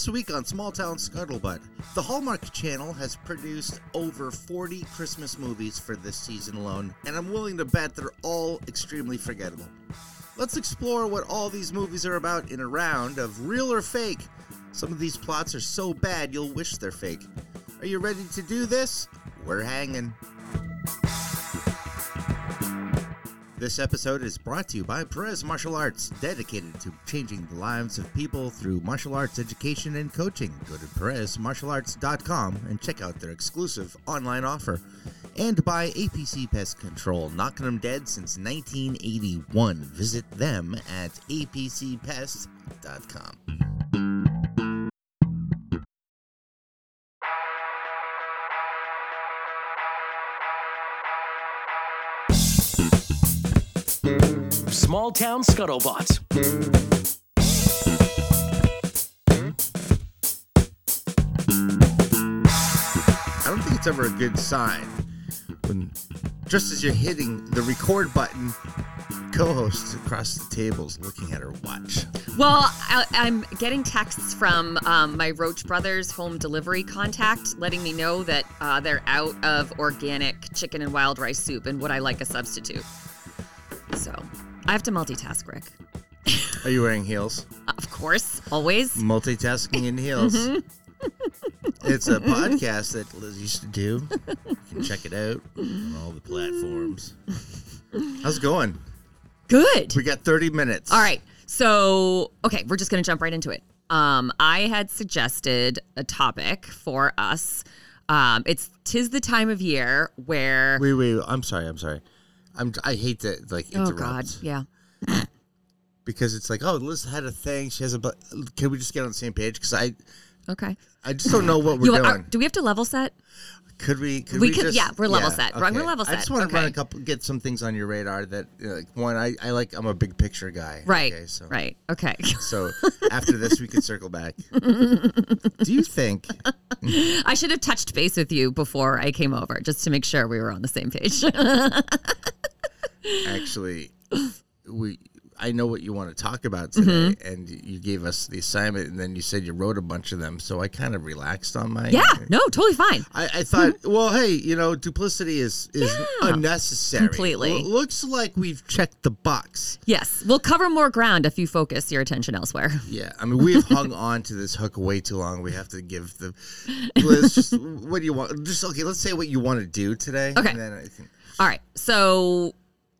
This week on Small Town Scuttlebutt, the Hallmark Channel has produced over 40 Christmas movies for this season alone, and I'm willing to bet they're all extremely forgettable. Let's explore what all these movies are about in a round of real or fake. Some of these plots are so bad you'll wish they're fake. Are you ready to do this? We're hanging. This episode is brought to you by Perez Martial Arts, dedicated to changing the lives of people through martial arts education and coaching. Go to perezmartialarts.com and check out their exclusive online offer. And by APC Pest Control, knocking them dead since 1981. Visit them at apcpest.com. Small Town Scuttlebutt. I don't think it's ever a good sign when, just as you're hitting the record button, co-hosts across the table is looking at her watch. Well, I'm getting texts from my Roach Brothers home delivery contact letting me know that they're out of organic chicken and wild rice soup, and would I like a substitute? So, I have to multitask, Rick. Are you wearing heels? Of course, always. Multitasking in heels. Mm-hmm. It's a podcast that Liz used to do. You can check it out on all the platforms. How's it going? Good. We got 30 minutes. All right. So, okay, we're just going to jump right into it. I had suggested a topic for us. It's the time of year where... Wait. I'm sorry. I hate to, interrupt. Oh, God, yeah. Because it's like, oh, Liz had a thing. She has a... Can we just get on the same page? Because Okay. I just don't know what we're doing. Do we have to level set? Could we just... Yeah, we're level set. Okay. We're level set. I just want to run a couple... Get some things on your radar that... I'm a big picture guy. Right, okay, so. Right. Okay. So, after this, we can circle back. Do you think... I should have touched base with you before I came over, just to make sure we were on the same page. Actually, I know what you want to talk about today, mm-hmm. and you gave us the assignment, and then you said you wrote a bunch of them, so I kind of relaxed on my... Yeah, no, totally fine. I thought, mm-hmm. well, hey, duplicity is unnecessary. Completely. Well, it looks like we've checked the box. Yes, we'll cover more ground if you focus your attention elsewhere. Yeah, we've hung on to this hook way too long. We have to give the... Liz, just, what do you want? Just, okay, let's say what you want to do today. Okay. And then I think... All right, so...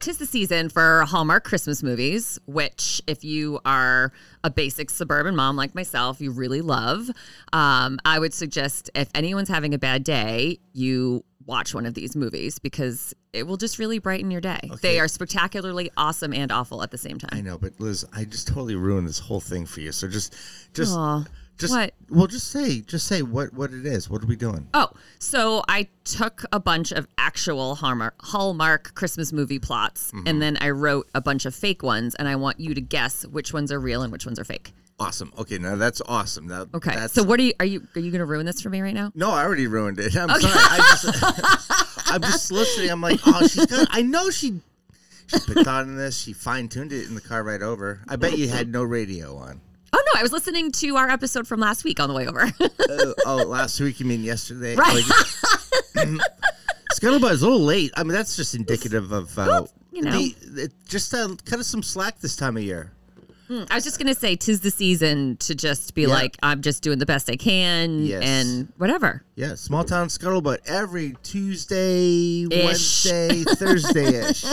'Tis the season for Hallmark Christmas movies, which if you are a basic suburban mom like myself, you really love. I would suggest if anyone's having a bad day, you watch one of these movies because it will just really brighten your day. Okay. They are spectacularly awesome and awful at the same time. I know, but Liz, I just totally ruined this whole thing for you. So just... Aww. Just, what? Well, just say what it is. What are we doing? Oh, so I took a bunch of actual Hallmark Christmas movie plots, mm-hmm. and then I wrote a bunch of fake ones, and I want you to guess which ones are real and which ones are fake. Awesome. Okay, now that's awesome. Now, okay, that's... so what are you going to ruin this for me right now? No, I already ruined it. I'm sorry. I'm just listening. I'm like, oh, she's got... I know she picked on this. She fine-tuned it in the car right over. I bet you had no radio on. Oh, no, I was listening to our episode from last week on the way over. Last week? You mean yesterday? Right. Scuttlebutt is a little late. That's just indicative of, cut us some slack this time of year. I was just going to say, 'tis the season to just be I'm just doing the best I can and whatever. Yeah, Small Town Scuttlebutt every Tuesday, Wednesday, Thursday-ish.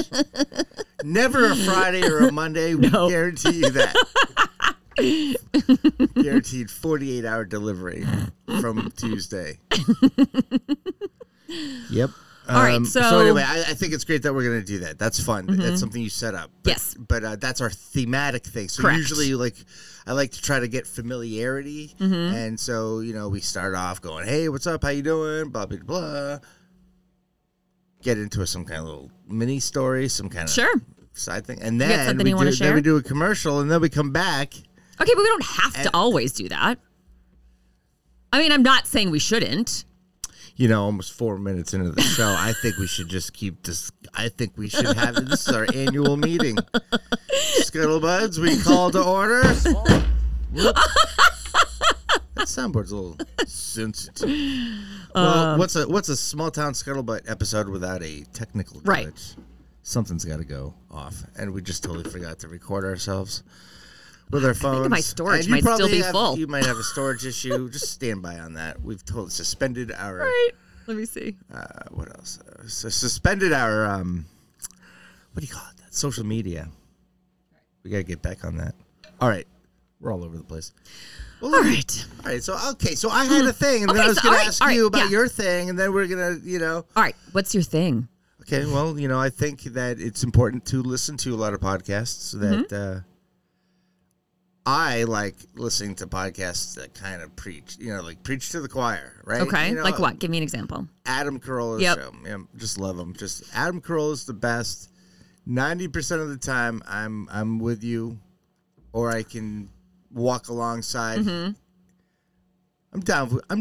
Never a Friday or a Monday. No. We guarantee you that. Guaranteed 48-hour delivery from Tuesday. Yep. All right. So anyway, I think it's great that we're going to do that. That's fun. Mm-hmm. That's something you set up. But, yes. But that's our thematic thing. So correct. Usually, I like to try to get familiarity, mm-hmm. and so we start off going, "Hey, what's up? How you doing?" Blah blah blah. Get into some kind of little mini story, some kind of side thing, and then we do a commercial, and then we come back. Okay, but we don't have to always do that. I'm not saying we shouldn't. Almost 4 minutes into the show, I think we should just keep this. I think we should have it. This is our annual meeting. Scuttlebuds, we call to order. That soundboard's a little sensitive. Well, what's a small town scuttlebutt episode without a technical glitch? Right. Something's got to go off, and we just totally forgot to record ourselves with our phones. I think my storage might still be full. You might have a storage issue. Just stand by on that. We've totally suspended our. Right. Let me see. What else? So suspended our. What do you call it? That social media. We got to get back on that. All right. We're all over the place. Well, all right. So I had a thing, and then I was going to ask you about your thing, and then we're going to, All right. What's your thing? Okay. Well, I think that it's important to listen to a lot of podcasts. So that I like listening to podcasts that kind of preach, like preach to the choir, right? Okay. Like what? Give me an example. Adam Carolla's show. Yeah, just love him. Just Adam Carolla's the best. 90% of the time, I'm with you, or I can walk alongside. Mm-hmm. I'm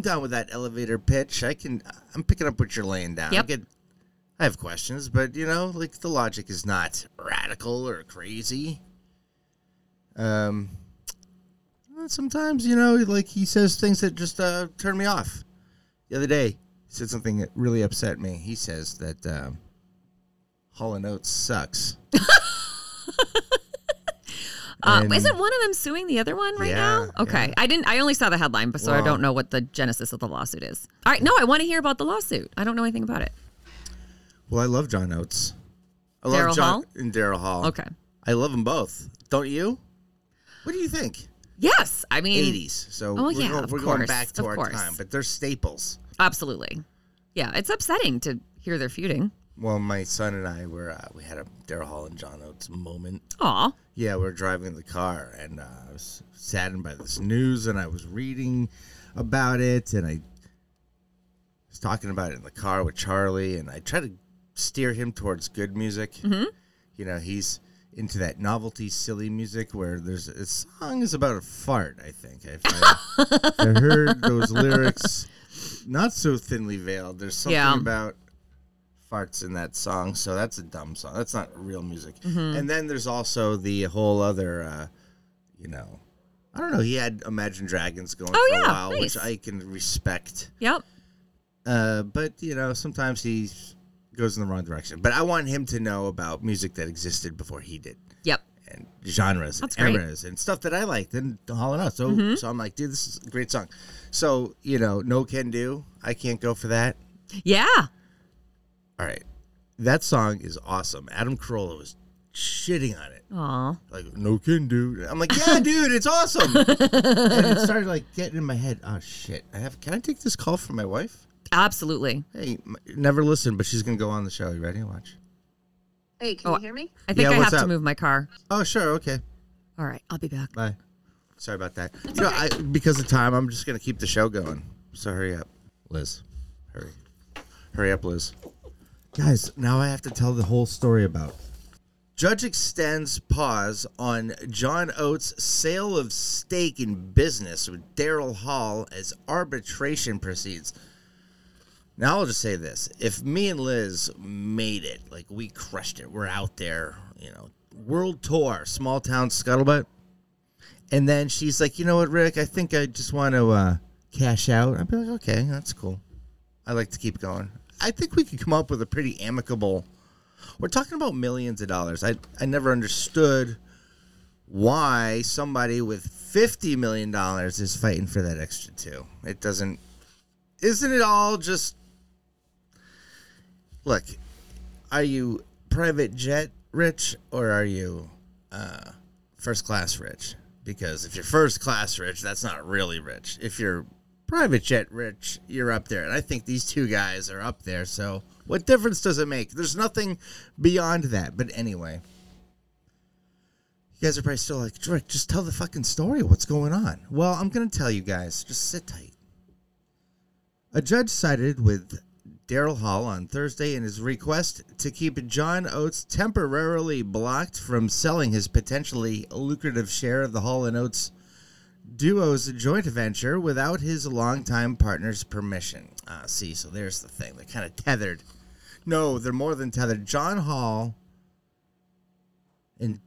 down with that elevator pitch. I'm picking up what you're laying down. Yep. I have questions, but like the logic is not radical or crazy. Sometimes like he says things that just turn me off. The other day, he said something that really upset me. He says that Hall and Oates sucks. Isn't one of them suing the other one right now? Okay. Yeah. I only saw the headline, but I don't know what the genesis of the lawsuit is. All right. No, I want to hear about the lawsuit. I don't know anything about it. Well, I love John Oates. I love John Hall? And Daryl Hall. Okay. I love them both. Don't you? What do you think? Yes. I mean. 80s. So we're going back to our time, but they're staples. Absolutely. Yeah. It's upsetting to hear they're feuding. Well, my son and I were we had a Daryl Hall and John Oates moment. Aw. Yeah, we were driving in the car, and I was saddened by this news, and I was reading about it, and I was talking about it in the car with Charlie, and I tried to steer him towards good music. Mm-hmm. He's into that novelty, silly music where there's a song is about a fart, I think. If I heard those lyrics not so thinly veiled, there's something about farts in that song, so that's a dumb song. That's not real music. Mm-hmm. And then there's also the whole other, I don't know. He had Imagine Dragons going for a while, nice. Which I can respect. Yep. But, sometimes he goes in the wrong direction. But I want him to know about music that existed before he did. Yep. And genres and eras and stuff that I liked and Hall and Oates. So, so I'm like, dude, this is a great song. So, No Can Do, I Can't Go for That. Yeah. All right, that song is awesome. Adam Carolla was shitting on it. Aw. Like, no kidding, dude. I'm like, yeah, dude, it's awesome. And it started, getting in my head. Oh, shit. Can I take this call from my wife? Absolutely. Hey, never listen, but she's going to go on the show. You ready? Watch. Hey, can you hear me? I think I have to move my car. Oh, sure, okay. All right, I'll be back. Bye. Sorry about that. It's okay. Because of time, I'm just going to keep the show going. So hurry up, Liz. Hurry up, Liz. Guys, now I have to tell the whole story about. Judge extends pause on John Oates' sale of stake in business with Daryl Hall as arbitration proceeds. Now I'll just say this. If me and Liz made it, we crushed it, we're out there, world tour, small town scuttlebutt. And then she's like, you know what, Rick, I think I just want to cash out. I'd be like, okay, that's cool. I like to keep going. I think we could come up with a pretty amicable. We're talking about millions of dollars. I never understood why somebody with $50 million is fighting for that extra two. It doesn't. Isn't it all just. Look, are you private jet rich or are you first class rich? Because if you're first class rich, that's not really rich. If you're private jet rich, you're up there. And I think these two guys are up there. So what difference does it make? There's nothing beyond that. But anyway, you guys are probably still like, Rick, just tell the fucking story. What's going on? Well, I'm going to tell you guys. Just sit tight. A judge sided with Daryl Hall on Thursday in his request to keep John Oates temporarily blocked from selling his potentially lucrative share of the Hall and Oates duo's joint venture without his longtime partner's permission. See, so there's the thing. They're kind of tethered. No, they're more than tethered. Daryl Hall and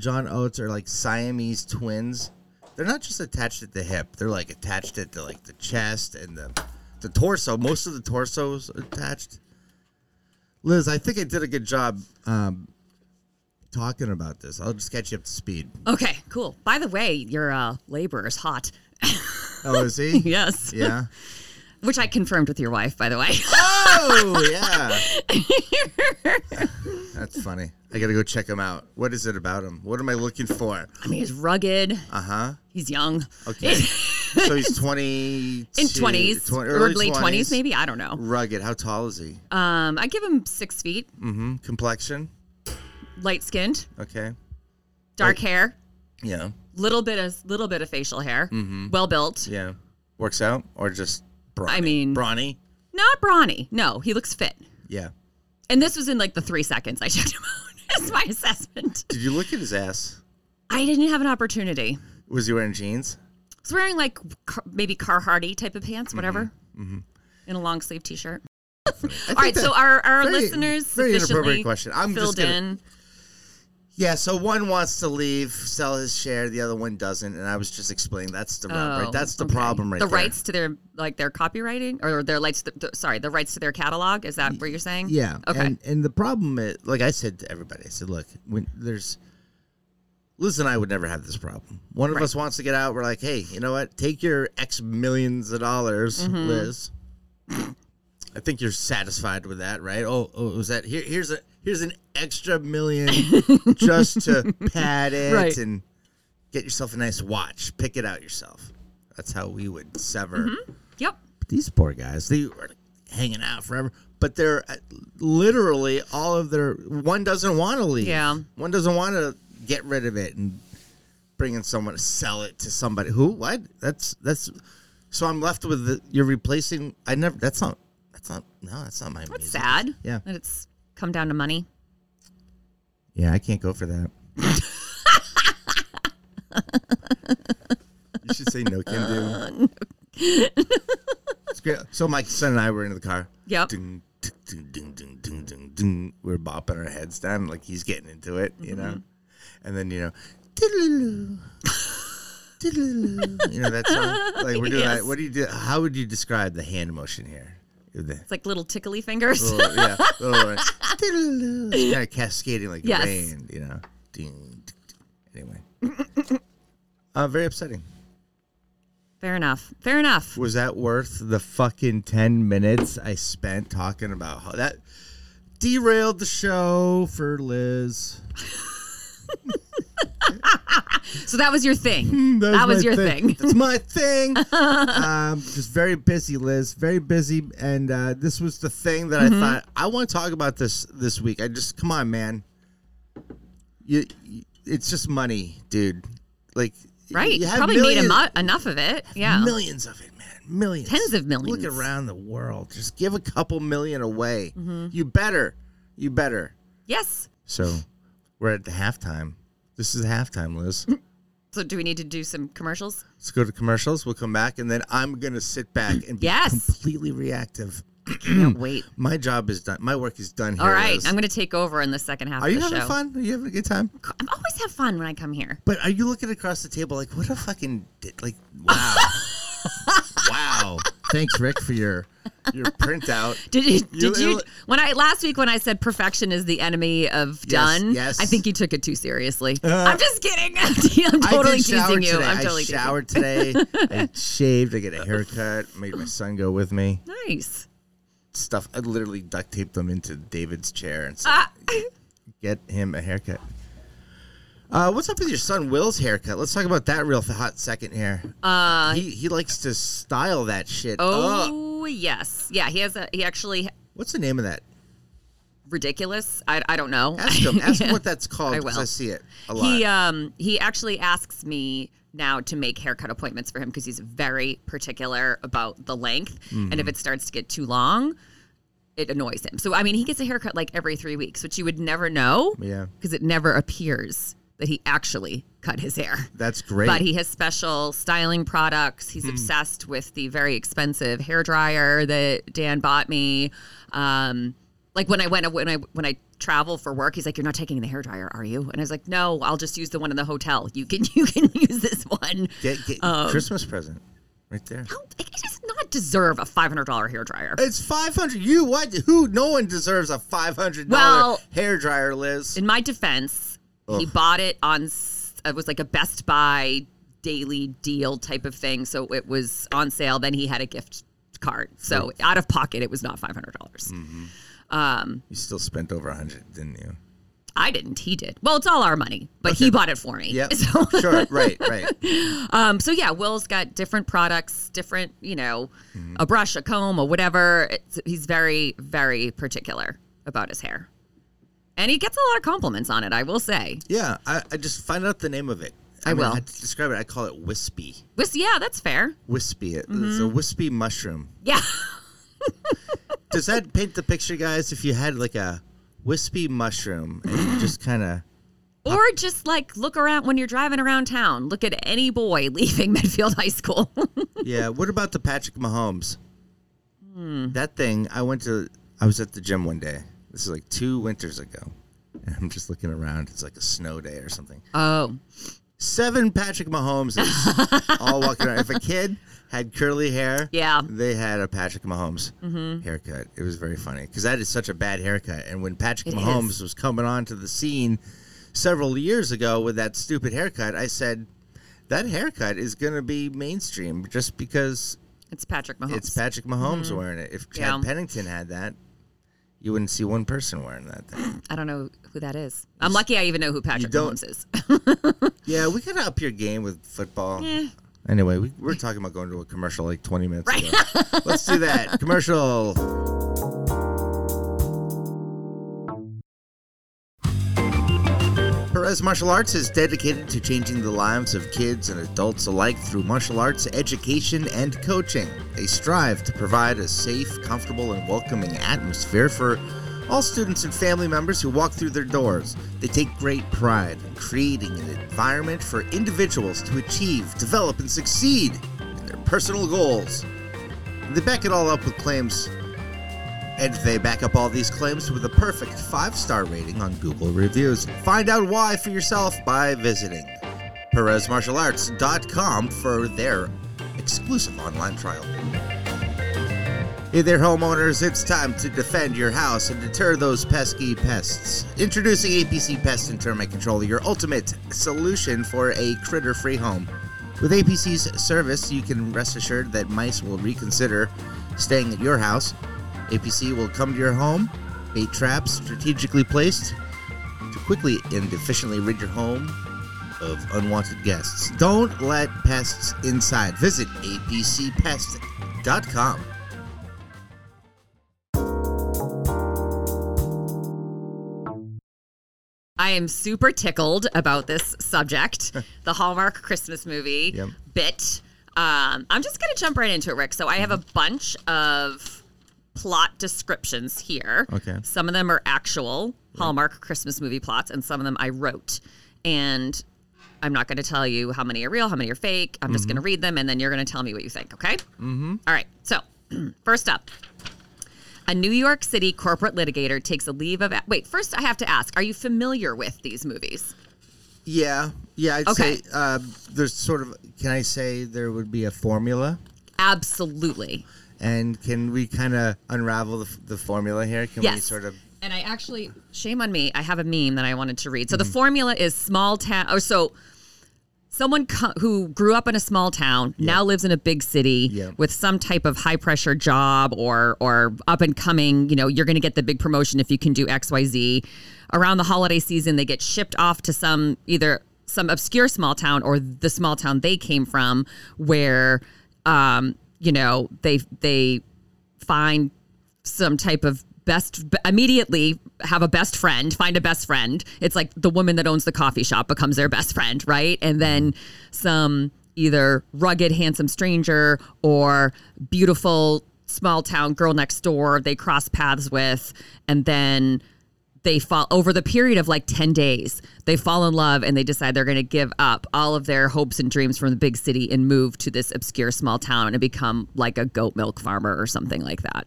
John Oates are like Siamese twins. they're not just attached at the hip. They're like attached at the, like the chest and the torso. Most of the torso's attached. Liz, I think I did a good job talking about this. I'll just catch you up to speed. Okay, cool. By the way, your laborer is hot. Oh, is he? Yes. Yeah. Which I confirmed with your wife, by the way. Oh, yeah. That's funny. I got to go check him out. What is it about him? What am I looking for? I mean, he's rugged. Uh-huh. He's young. Okay. So he's 20. In 20s. Early 20s, maybe. I don't know. Rugged. How tall is he? I give him 6 feet. Mm-hmm. Complexion? Light-skinned. Okay. Dark hair. Yeah. Little bit of facial hair. Mm-hmm. Well-built. Yeah. Works out or just... Brawny. I mean, brawny? Not brawny. No, he looks fit. Yeah. And this was in like the 3 seconds I checked him out. That's my assessment. Did you look at his ass? I didn't have an opportunity. Was he wearing jeans? He was wearing like maybe Carhartt type of pants, whatever. Mm-hmm. In a long sleeve t-shirt. All right, so our listeners very inappropriate question. I'm filled just in. Yeah, so one wants to leave, sell his share, the other one doesn't, and I was just explaining that's the right? That's the problem right there. The rights to their copywriting or their rights the rights to their catalog, is that what you're saying? Yeah. Okay. And the problem is, like I said to everybody, I said, look, when there's Liz and I would never have this problem. One of us wants to get out, we're like, hey, you know what? Take your X millions of dollars, Liz. I think you're satisfied with that, right? Oh, was that here's an extra million just to pad it and get yourself a nice watch. Pick it out yourself. That's how we would sever. Mm-hmm. Yep. But these poor guys, they were hanging out forever. But they're literally all of their... One doesn't want to leave. Yeah. One doesn't want to get rid of it and bring in someone to sell it to somebody. Who? What? That's. So I'm left with you're replacing... I never... That's not my music. That's sad. Yeah. That it's... Come down to money. Yeah, I can't go for that. You should say no can do. No. It's great. So my son and I were in the car. Yep. Ding, ding, ding, ding, ding, ding, ding. We're bopping our heads down like he's getting into it, you know. And then, you know, diddle-loo. Diddle-loo. You know, that's like we're doing that. What do you do? How would you describe the hand motion here? It's like little tickly fingers. Little, yeah. Little, it's kind of cascading like rain, you know. Anyway. Very upsetting. Fair enough. Was that worth the fucking 10 minutes I spent talking about how that derailed the show for Liz? So that was your thing. That was your thing. That's my thing. Just very busy, Liz. Very busy. And this was the thing that I thought, I want to talk about this week. I just, come on, man. It's just money, dude. Like, right. You probably made enough of it. Yeah. Millions of it, man. Millions. Tens of millions. Look around the world. Just give a couple million away. Mm-hmm. You better. Yes. So we're at the halftime. This is halftime, Liz. So do we need to do some commercials? Let's go to commercials. We'll come back, and then I'm going to sit back and be completely reactive. Can't wait. My job is done. My work is done here. All right. Liz. I'm going to take over in the second half of the show. Are you having fun? Are you having a good time? I always have fun when I come here. But are you looking across the table like, what a fucking... wow. Wow. Thanks, Rick, for your printout. Did you when I said perfection is the enemy of done? Yes. I think you took it too seriously. I'm just kidding. I'm totally teasing you. Today. I showered today. I shaved. I get a haircut. Made my son go with me. Nice stuff. I literally duct taped them into David's chair and said, "Get him a haircut." What's up with your son Will's haircut? Let's talk about that real hot second here. He likes to style that shit. Oh yes, yeah. He actually. What's the name of that? Ridiculous. I don't know. Ask him what that's called because I see it a lot. He actually asks me now to make haircut appointments for him because he's very particular about the length, and if it starts to get too long, it annoys him. So I mean, he gets a haircut like every 3 weeks, which you would never know. Yeah, because it never appears that he actually cut his hair. That's great. But he has special styling products. He's obsessed with the very expensive hairdryer that Dan bought me. Like when I travel for work. He's like, you're not taking the hairdryer, are you? And I was like, no, I'll just use the one in the hotel. You can use this one. Get Christmas present right there. It does not deserve a $500 hairdryer. It's $500. You what? Who? No one deserves a $500 hairdryer, Liz. In my defense, he bought it on, it was like a Best Buy daily deal type of thing. So it was on sale. Then he had a gift card. So out of pocket, it was not $500. Mm-hmm. You still spent over $100, didn't you? I didn't. He did. Well, it's all our money, but he bought it for me. Yeah, so. Sure. Right. So yeah, Will's got different products, different, a brush, a comb, or whatever. He's very, very particular about his hair, and he gets a lot of compliments on it. I will say. Yeah, I just find out the name of it. I mean, I have to describe it. I call it wispy. Yeah, that's fair. Wispy. It's a wispy mushroom. Yeah. Does that paint the picture, guys? If you had like a wispy mushroom and you just kind of... Or just like look around when you're driving around town. Look at any boy leaving Medfield High School. Yeah. What about the Patrick Mahomes? That thing, I was at the gym one day. This is like 2 winters ago. And I'm just looking around. It's like a snow day or something. Oh. 7 Patrick Mahomeses all walking around. If a kid had curly hair, they had a Patrick Mahomes haircut. It was very funny because that is such a bad haircut. And when Patrick Mahomes was coming onto the scene several years ago with that stupid haircut, I said, that haircut is going to be mainstream just because it's Patrick Mahomes. It's Patrick Mahomes wearing it. If Chad Pennington had that, you wouldn't see one person wearing that thing. I don't know who that is. I'm lucky I even know who Patrick Mahomes is. Yeah, we gotta up your game with football. Eh. Anyway, we're talking about going to a commercial like 20 minutes ago. Let's do that. Commercial. Perez Martial Arts is dedicated to changing the lives of kids and adults alike through martial arts education and coaching. They strive to provide a safe, comfortable, and welcoming atmosphere for all students and family members who walk through their doors. They take great pride in creating an environment for individuals to achieve, develop, and succeed in their personal goals. They back it all up with claims, and they back up all these claims with a perfect 5-star rating on Google Reviews. Find out why for yourself by visiting PerezMartialArts.com for their exclusive online trial. Hey there, homeowners. It's time to defend your house and deter those pesky pests. Introducing APC Pest and Termite Control, your ultimate solution for a critter-free home. With APC's service, you can rest assured that mice will reconsider staying at your house. APC will come to your home, bait traps strategically placed to quickly and efficiently rid your home of unwanted guests. Don't let pests inside. Visit apcpest.com. I am super tickled about this subject, the Hallmark Christmas movie bit. I'm just going to jump right into it, Rick. So I have a bunch of plot descriptions here. Okay. Some of them are actual Hallmark Christmas movie plots, and some of them I wrote. And I'm not going to tell you how many are real, how many are fake. I'm just going to read them, and then you're going to tell me what you think, okay? Mm-hmm. All right. So first up, a New York City corporate litigator takes a leave of... Wait, first I have to ask, are you familiar with these movies? Yeah. Yeah, I'd say there's sort of... Can I say there would be a formula? Absolutely. And can we kind of unravel the formula here? Can we sort of... And I actually... Shame on me. I have a meme that I wanted to read. So the formula is small town... Someone who grew up in a small town now lives in a big city with some type of high pressure job or up and coming, you're going to get the big promotion if you can do X, Y, Z. Around the holiday season, they get shipped off to some obscure small town or the small town they came from where, they find some type of find a best friend. It's like the woman that owns the coffee shop becomes their best friend, right? And then some either rugged, handsome stranger or beautiful small town girl next door they cross paths with, and then they fall over the period of like 10 days. They fall in love and they decide they're going to give up all of their hopes and dreams from the big city and move to this obscure small town and become like a goat milk farmer or something like that.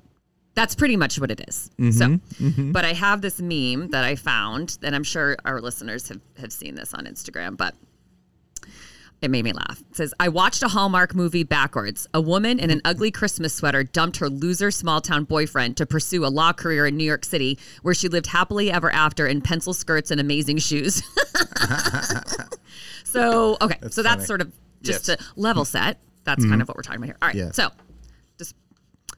That's pretty much what it is. Mm-hmm. So, mm-hmm. But I have this meme that I found, and I'm sure our listeners have seen this on Instagram, but it made me laugh. It says, I watched a Hallmark movie backwards. A woman in an ugly Christmas sweater dumped her loser small-town boyfriend to pursue a law career in New York City, where she lived happily ever after in pencil skirts and amazing shoes. So, okay. That's so funny. That's sort of just yes. a level set. That's mm-hmm. kind of what we're talking about here. All right. Yeah. So.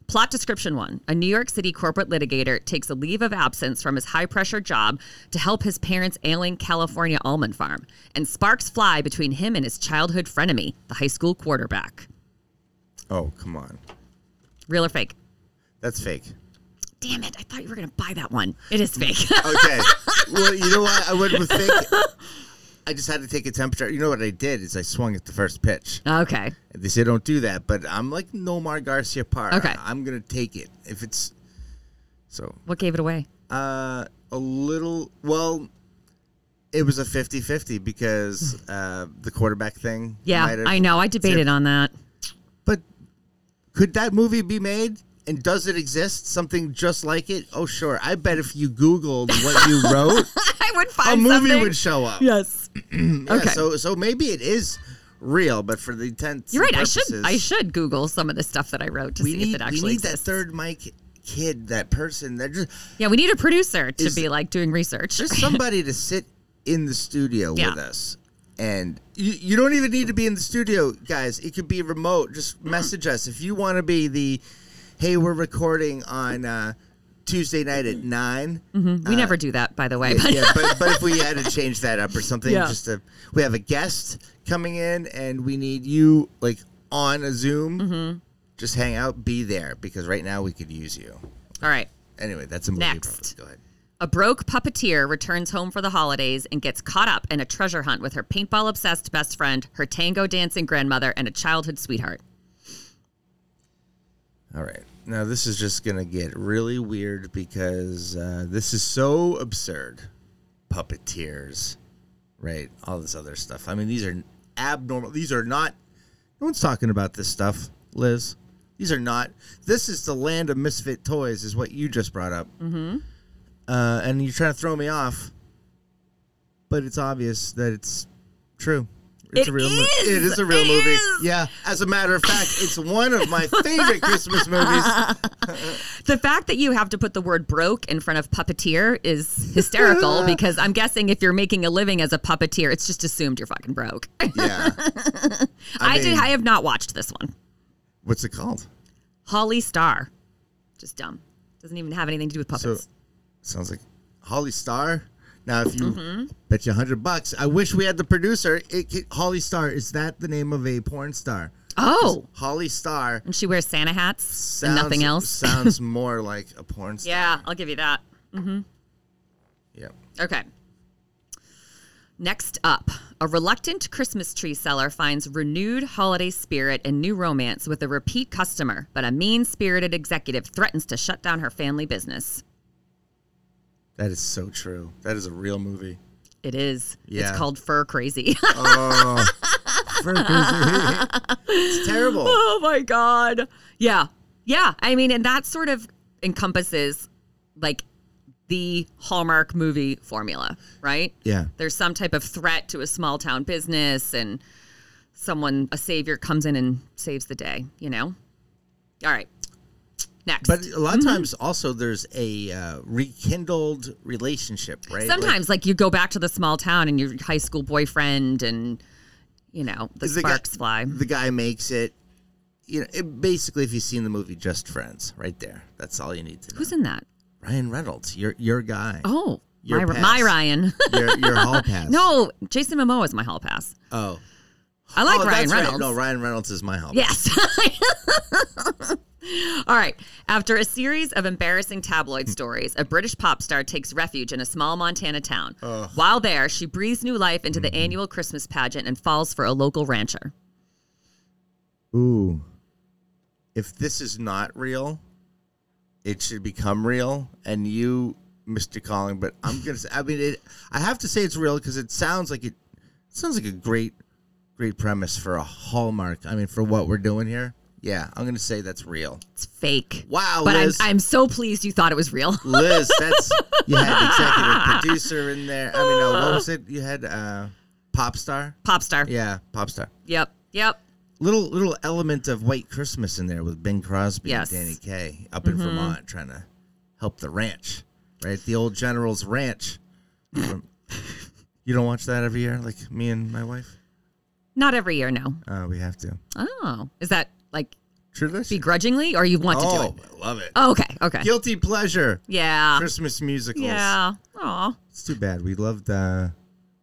Plot description one, a New York City corporate litigator takes a leave of absence from his high-pressure job to help his parents' ailing California almond farm, and sparks fly between him and his childhood frenemy, the high school quarterback. Oh, come on. Real or fake? That's fake. Damn it, I thought you were going to buy that one. It is fake. Okay. Well, you know what? I went with fake. I just had to take a temperature. You know what I did is I swung at the first pitch. Okay. They say don't do that, but I'm like Nomar Garcia-Parra. Okay. I'm going to take it. If it's so. What gave it away? It was a 50-50 because the quarterback thing. Yeah, I know. I debated on that. But could that movie be made? And does it exist? Something just like it? Oh, sure. I bet if you Googled what you wrote, I would find a movie something. Would show up. Yes. Yeah, okay. So maybe it is real, but for the intent. You're right. Purposes, I should Google some of the stuff that I wrote to see if it actually exists. We need that third mic kid, that person. That just, yeah, we need a producer to be like doing research. Just somebody to sit in the studio with us. And you don't even need to be in the studio, guys. It could be remote. Just message us. If you want to be the... Hey, we're recording on Tuesday night at 9. Mm-hmm. We never do that, by the way. Yeah, but if we had to change that up or something, we have a guest coming in and we need you like on a Zoom. Mm-hmm. Just hang out, be there, because right now we could use you. All right. Anyway, that's a movie. Next. Go ahead. A broke puppeteer returns home for the holidays and gets caught up in a treasure hunt with her paintball-obsessed best friend, her tango-dancing grandmother, and a childhood sweetheart. All right. Now, this is just going to get really weird because this is so absurd. Puppeteers, right? All this other stuff. I mean, these are abnormal. These are not. No one's talking about this stuff, Liz. These are not. This is the land of misfit toys is what you just brought up. Mm-hmm. And you're trying to throw me off. But it's obvious that it's true. It is a real movie. Yeah. As a matter of fact, it's one of my favorite Christmas movies. The fact that you have to put the word broke in front of puppeteer is hysterical because I'm guessing if you're making a living as a puppeteer, it's just assumed you're fucking broke. Yeah. I have not watched this one. What's it called? Holly Star. Just dumb. Doesn't even have anything to do with puppets. So, sounds like Holly Star. Now, if you bet you $100, I wish we had the producer. Holly Star, is that the name of a porn star? Oh. Holly Star. And she wears Santa hats and nothing else? Sounds more like a porn star. Yeah, I'll give you that. Mm-hmm. Yep. Okay. Next up, a reluctant Christmas tree seller finds renewed holiday spirit and new romance with a repeat customer, but a mean-spirited executive threatens to shut down her family business. That is so true. That is a real movie. It is. Yeah. It's called Fur Crazy. Oh, Fur Crazy. It's terrible. Oh, my God. Yeah. Yeah. I mean, and that sort of encompasses, like, the Hallmark movie formula, right? Yeah. There's some type of threat to a small-town business, and a savior comes in and saves the day, you know? All right. Next. But a lot of times also there's a rekindled relationship, right? Sometimes like you go back to the small town and your high school boyfriend and, you know, the sparks fly. The guy makes it. You know, basically if you've seen the movie Just Friends, right there. That's all you need to know. Who's in that? Ryan Reynolds, your guy. Oh, my Ryan. your hall pass. No, Jason Momoa is my hall pass. Oh. I like Ryan Reynolds. Right. No, Ryan Reynolds is my hall pass. Yes. All right. After a series of embarrassing tabloid stories, a British pop star takes refuge in a small Montana town. Ugh. While there, she breathes new life into the annual Christmas pageant and falls for a local rancher. Ooh. If this is not real, it should become real. And you missed your calling, but I'm going to say, I mean, I have to say it's real because it sounds like it sounds like a great premise for a Hallmark. I mean, for what we're doing here. Yeah, I'm going to say that's real. It's fake. Wow, but Liz. I'm so pleased you thought it was real. Liz, that's... You had executive producer in there. I mean, what was it? You had pop star? Pop star. Yeah, pop star. Yep. Little element of White Christmas in there with Bing Crosby and Danny Kaye up in Vermont trying to help the ranch. Right? The old General's Ranch. You don't watch that every year like me and my wife? Not every year, no. We have to. Oh. Is that like begrudgingly or you want to do it? I love it. Oh, okay. Guilty pleasure. Yeah. Christmas musicals. Yeah. Aw. It's too bad. We loved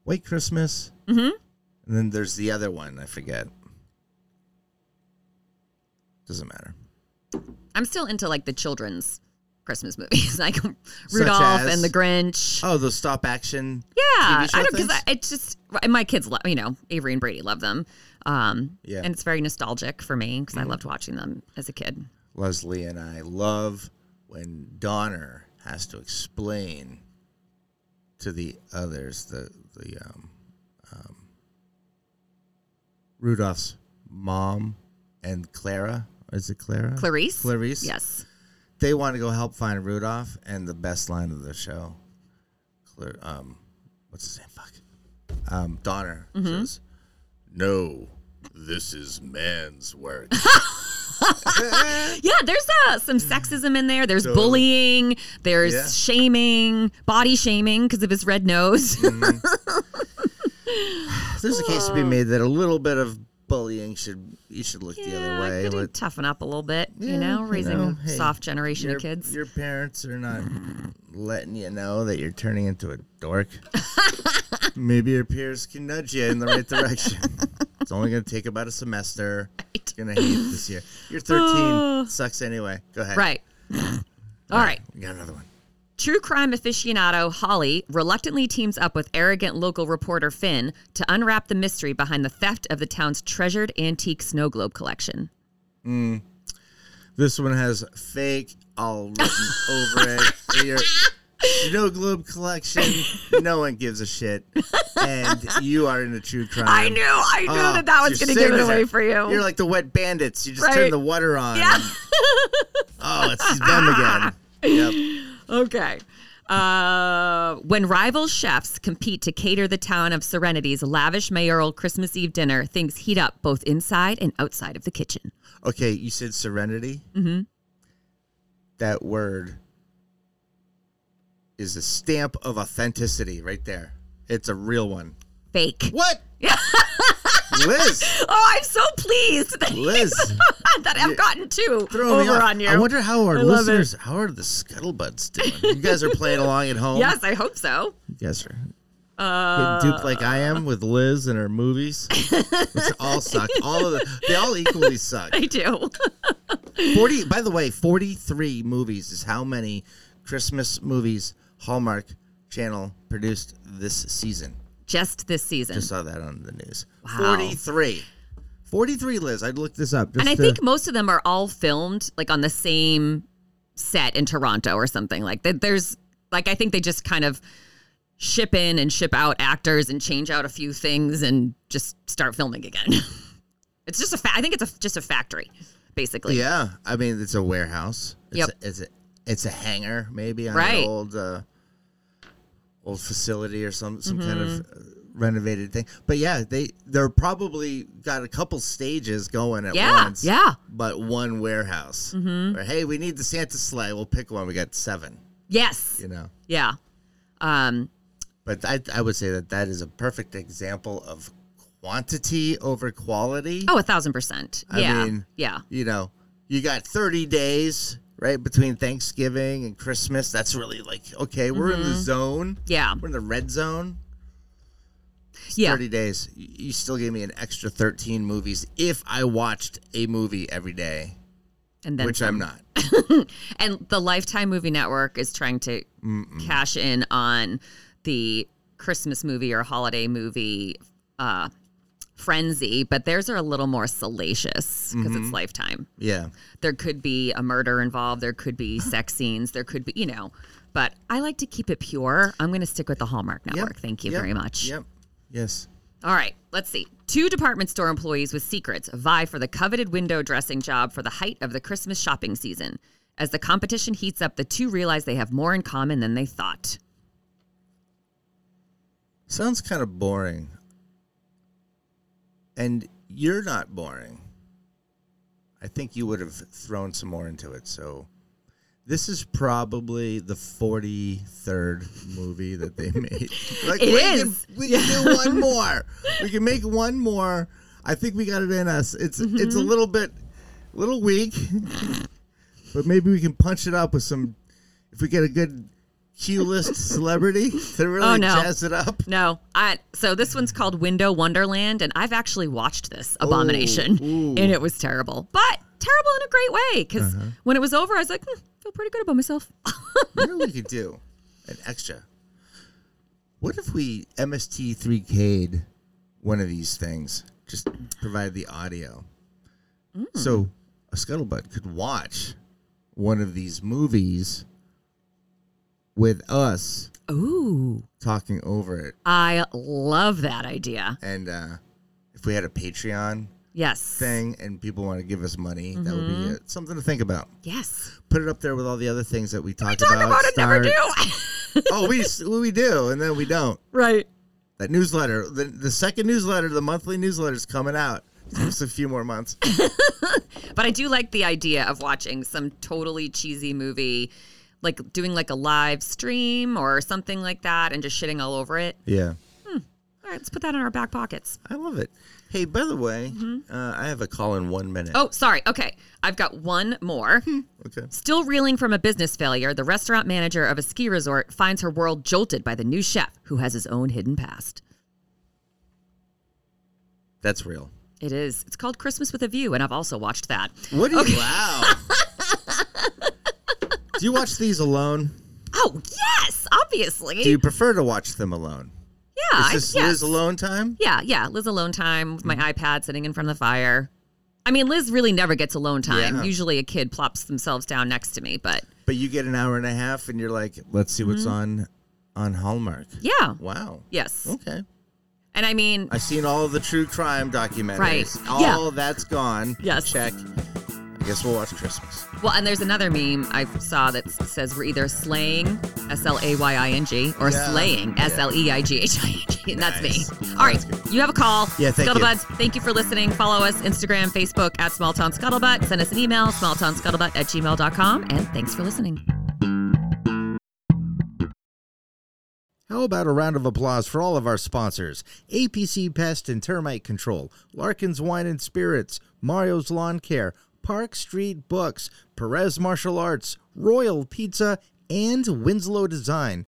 White Christmas. Mm-hmm. And then there's the other one. I forget. Doesn't matter. I'm still into like the children's Christmas movies, like Rudolph and the Grinch. Oh, those stop action. Yeah, TV show because it's just my kids love. You know, Avery and Brady love them. And it's very nostalgic for me because I loved watching them as a kid. Leslie and I love when Donner has to explain to the others the Rudolph's mom and Clara. Is it Clara? Clarice. Yes. They want to go help find Rudolph, and the best line of the show, what's his name? Fuck. Donner says, "No, this is man's work." Yeah, there's some sexism in there. There's bullying. There's shaming, body shaming because of his red nose. There's a case to be made that a little bit of bullying should look the other way. Yeah, could toughen up a little bit, raising a soft generation of kids. Your parents are not letting you know that you're turning into a dork. Maybe your peers can nudge you in the right direction. It's only going to take about a semester. Right. You're going to hate this year. You're 13. Sucks anyway. Go ahead. Right. All right. We got another one. True crime aficionado Holly reluctantly teams up with arrogant local reporter Finn to unwrap the mystery behind the theft of the town's treasured antique snow globe collection. This one has fake all written over it. Your snow globe collection, no one gives a shit. And you are in a true crime. I knew that was going to give it away for you. You're like the wet bandits. You just turn the water on. Yeah. Oh, it's them again. Yep. Okay. When rival chefs compete to cater the town of Serenity's lavish mayoral Christmas Eve dinner, things heat up both inside and outside of the kitchen. Okay, you said Serenity? Mm-hmm. That word is a stamp of authenticity right there. It's a real one. Fake. What? Yeah. Liz. Oh, I'm so pleased that Liz, that I've gotten two over on you. I wonder how our listeners, how are the Scuttlebuds doing? You guys are playing along at home? Yes, I hope so. Yes, sir. Getting duped like I am with Liz and her movies, which all suck. They all equally suck. They do. 40. By the way, 43 movies is how many Christmas movies Hallmark Channel produced this season. Just this season. Just saw that on the news. Wow. 43, Liz. I'd look this up. And I think most of them are all filmed like on the same set in Toronto or something. Like there's like I think they just kind of ship in and ship out actors and change out a few things and just start filming again. It's just I think it's just a factory basically. Yeah. I mean, it's a warehouse. It's a hangar maybe on an old facility or some kind of renovated thing. But yeah, they're probably got a couple stages going at once. Yeah. But one warehouse. Mm-hmm. Or, hey, we need the Santa sleigh. We'll pick one. We got 7. Yes. You know. Yeah. But I would say that is a perfect example of quantity over quality. Oh, 1,000%. I mean, you know, you got 30 days. Right between Thanksgiving and Christmas, that's really like okay, we're in the zone. Yeah, we're in the red zone. It's 30 days. You still gave me an extra 13 movies if I watched a movie every day, and then I'm not. And the Lifetime Movie Network is trying to cash in on the Christmas movie or holiday movie frenzy, but theirs are a little more salacious because it's Lifetime. Yeah. There could be a murder involved. There could be sex scenes. There could be, you know, but I like to keep it pure. I'm going to stick with the Hallmark Network. Thank you very much. Yes. All right, let's see. Two department store employees with secrets vie for the coveted window dressing job for the height of the Christmas shopping season. As the competition heats up, the two realize they have more in common than they thought. Sounds kind of boring. And you're not boring. I think you would have thrown some more into it, so... This is probably the 43rd movie that they made. Like, we can do one more. We can make one more. I think we got it in us. It's a little weak, but maybe we can punch it up with some. If we get a good Q list celebrity to really jazz it up. No, so this one's called Window Wonderland, and I've actually watched this abomination, and it was terrible, but. Terrible in a great way, because when it was over, I was like, I feel pretty good about myself. You know what we could do? An extra. What if we MST3K'd one of these things? Just provide the audio. So a scuttlebutt could watch one of these movies with us talking over it. I love that idea. And if we had a Patreon... Yes. Thing and people want to give us money. Mm-hmm. That would be something to think about. Yes. Put it up there with all the other things that we talked about. We never do. we do, and then we don't. Right. That newsletter, the second newsletter, the monthly newsletter is coming out. Just a few more months. But I do like the idea of watching some totally cheesy movie, like doing like a live stream or something like that, and just shitting all over it. Yeah. All right, let's put that in our back pockets. I love it. Hey, by the way, I have a call in 1 minute. Oh, sorry. Okay. I've got one more. Okay. Still reeling from a business failure, the restaurant manager of a ski resort finds her world jolted by the new chef who has his own hidden past. That's real. It is. It's called Christmas with a View, and I've also watched that. What do you... Okay. Wow. Do you watch these alone? Oh, yes, obviously. Do you prefer to watch them alone? Yeah. Is this Liz alone time? Yeah. Liz alone time with my iPad sitting in front of the fire. I mean, Liz really never gets alone time. Yeah. Usually a kid plops themselves down next to me, but... But you get an hour and a half and you're like, let's see what's on Hallmark. Yeah. Wow. Yes. Okay. And I mean... I've seen all of the true crime documentaries. Right. All that's gone. Yes. Check. I guess we'll watch Christmas. Well, and there's another meme I saw that says we're either slaying... S-L-A-Y-I-N-G, or slaying, S-L-E-I-G-H-I-N-G. And that's me. All right, you have a call. Yeah, thank you. Scuttlebuds, thank you for listening. Follow us, Instagram, Facebook, at SmallTownScuttlebutt. Send us an email, smalltownscuttlebutt@gmail.com. And thanks for listening. How about a round of applause for all of our sponsors? APC Pest and Termite Control, Larkin's Wine and Spirits, Mario's Lawn Care, Park Street Books, Perez Martial Arts, Royal Pizza, and Winslow Design.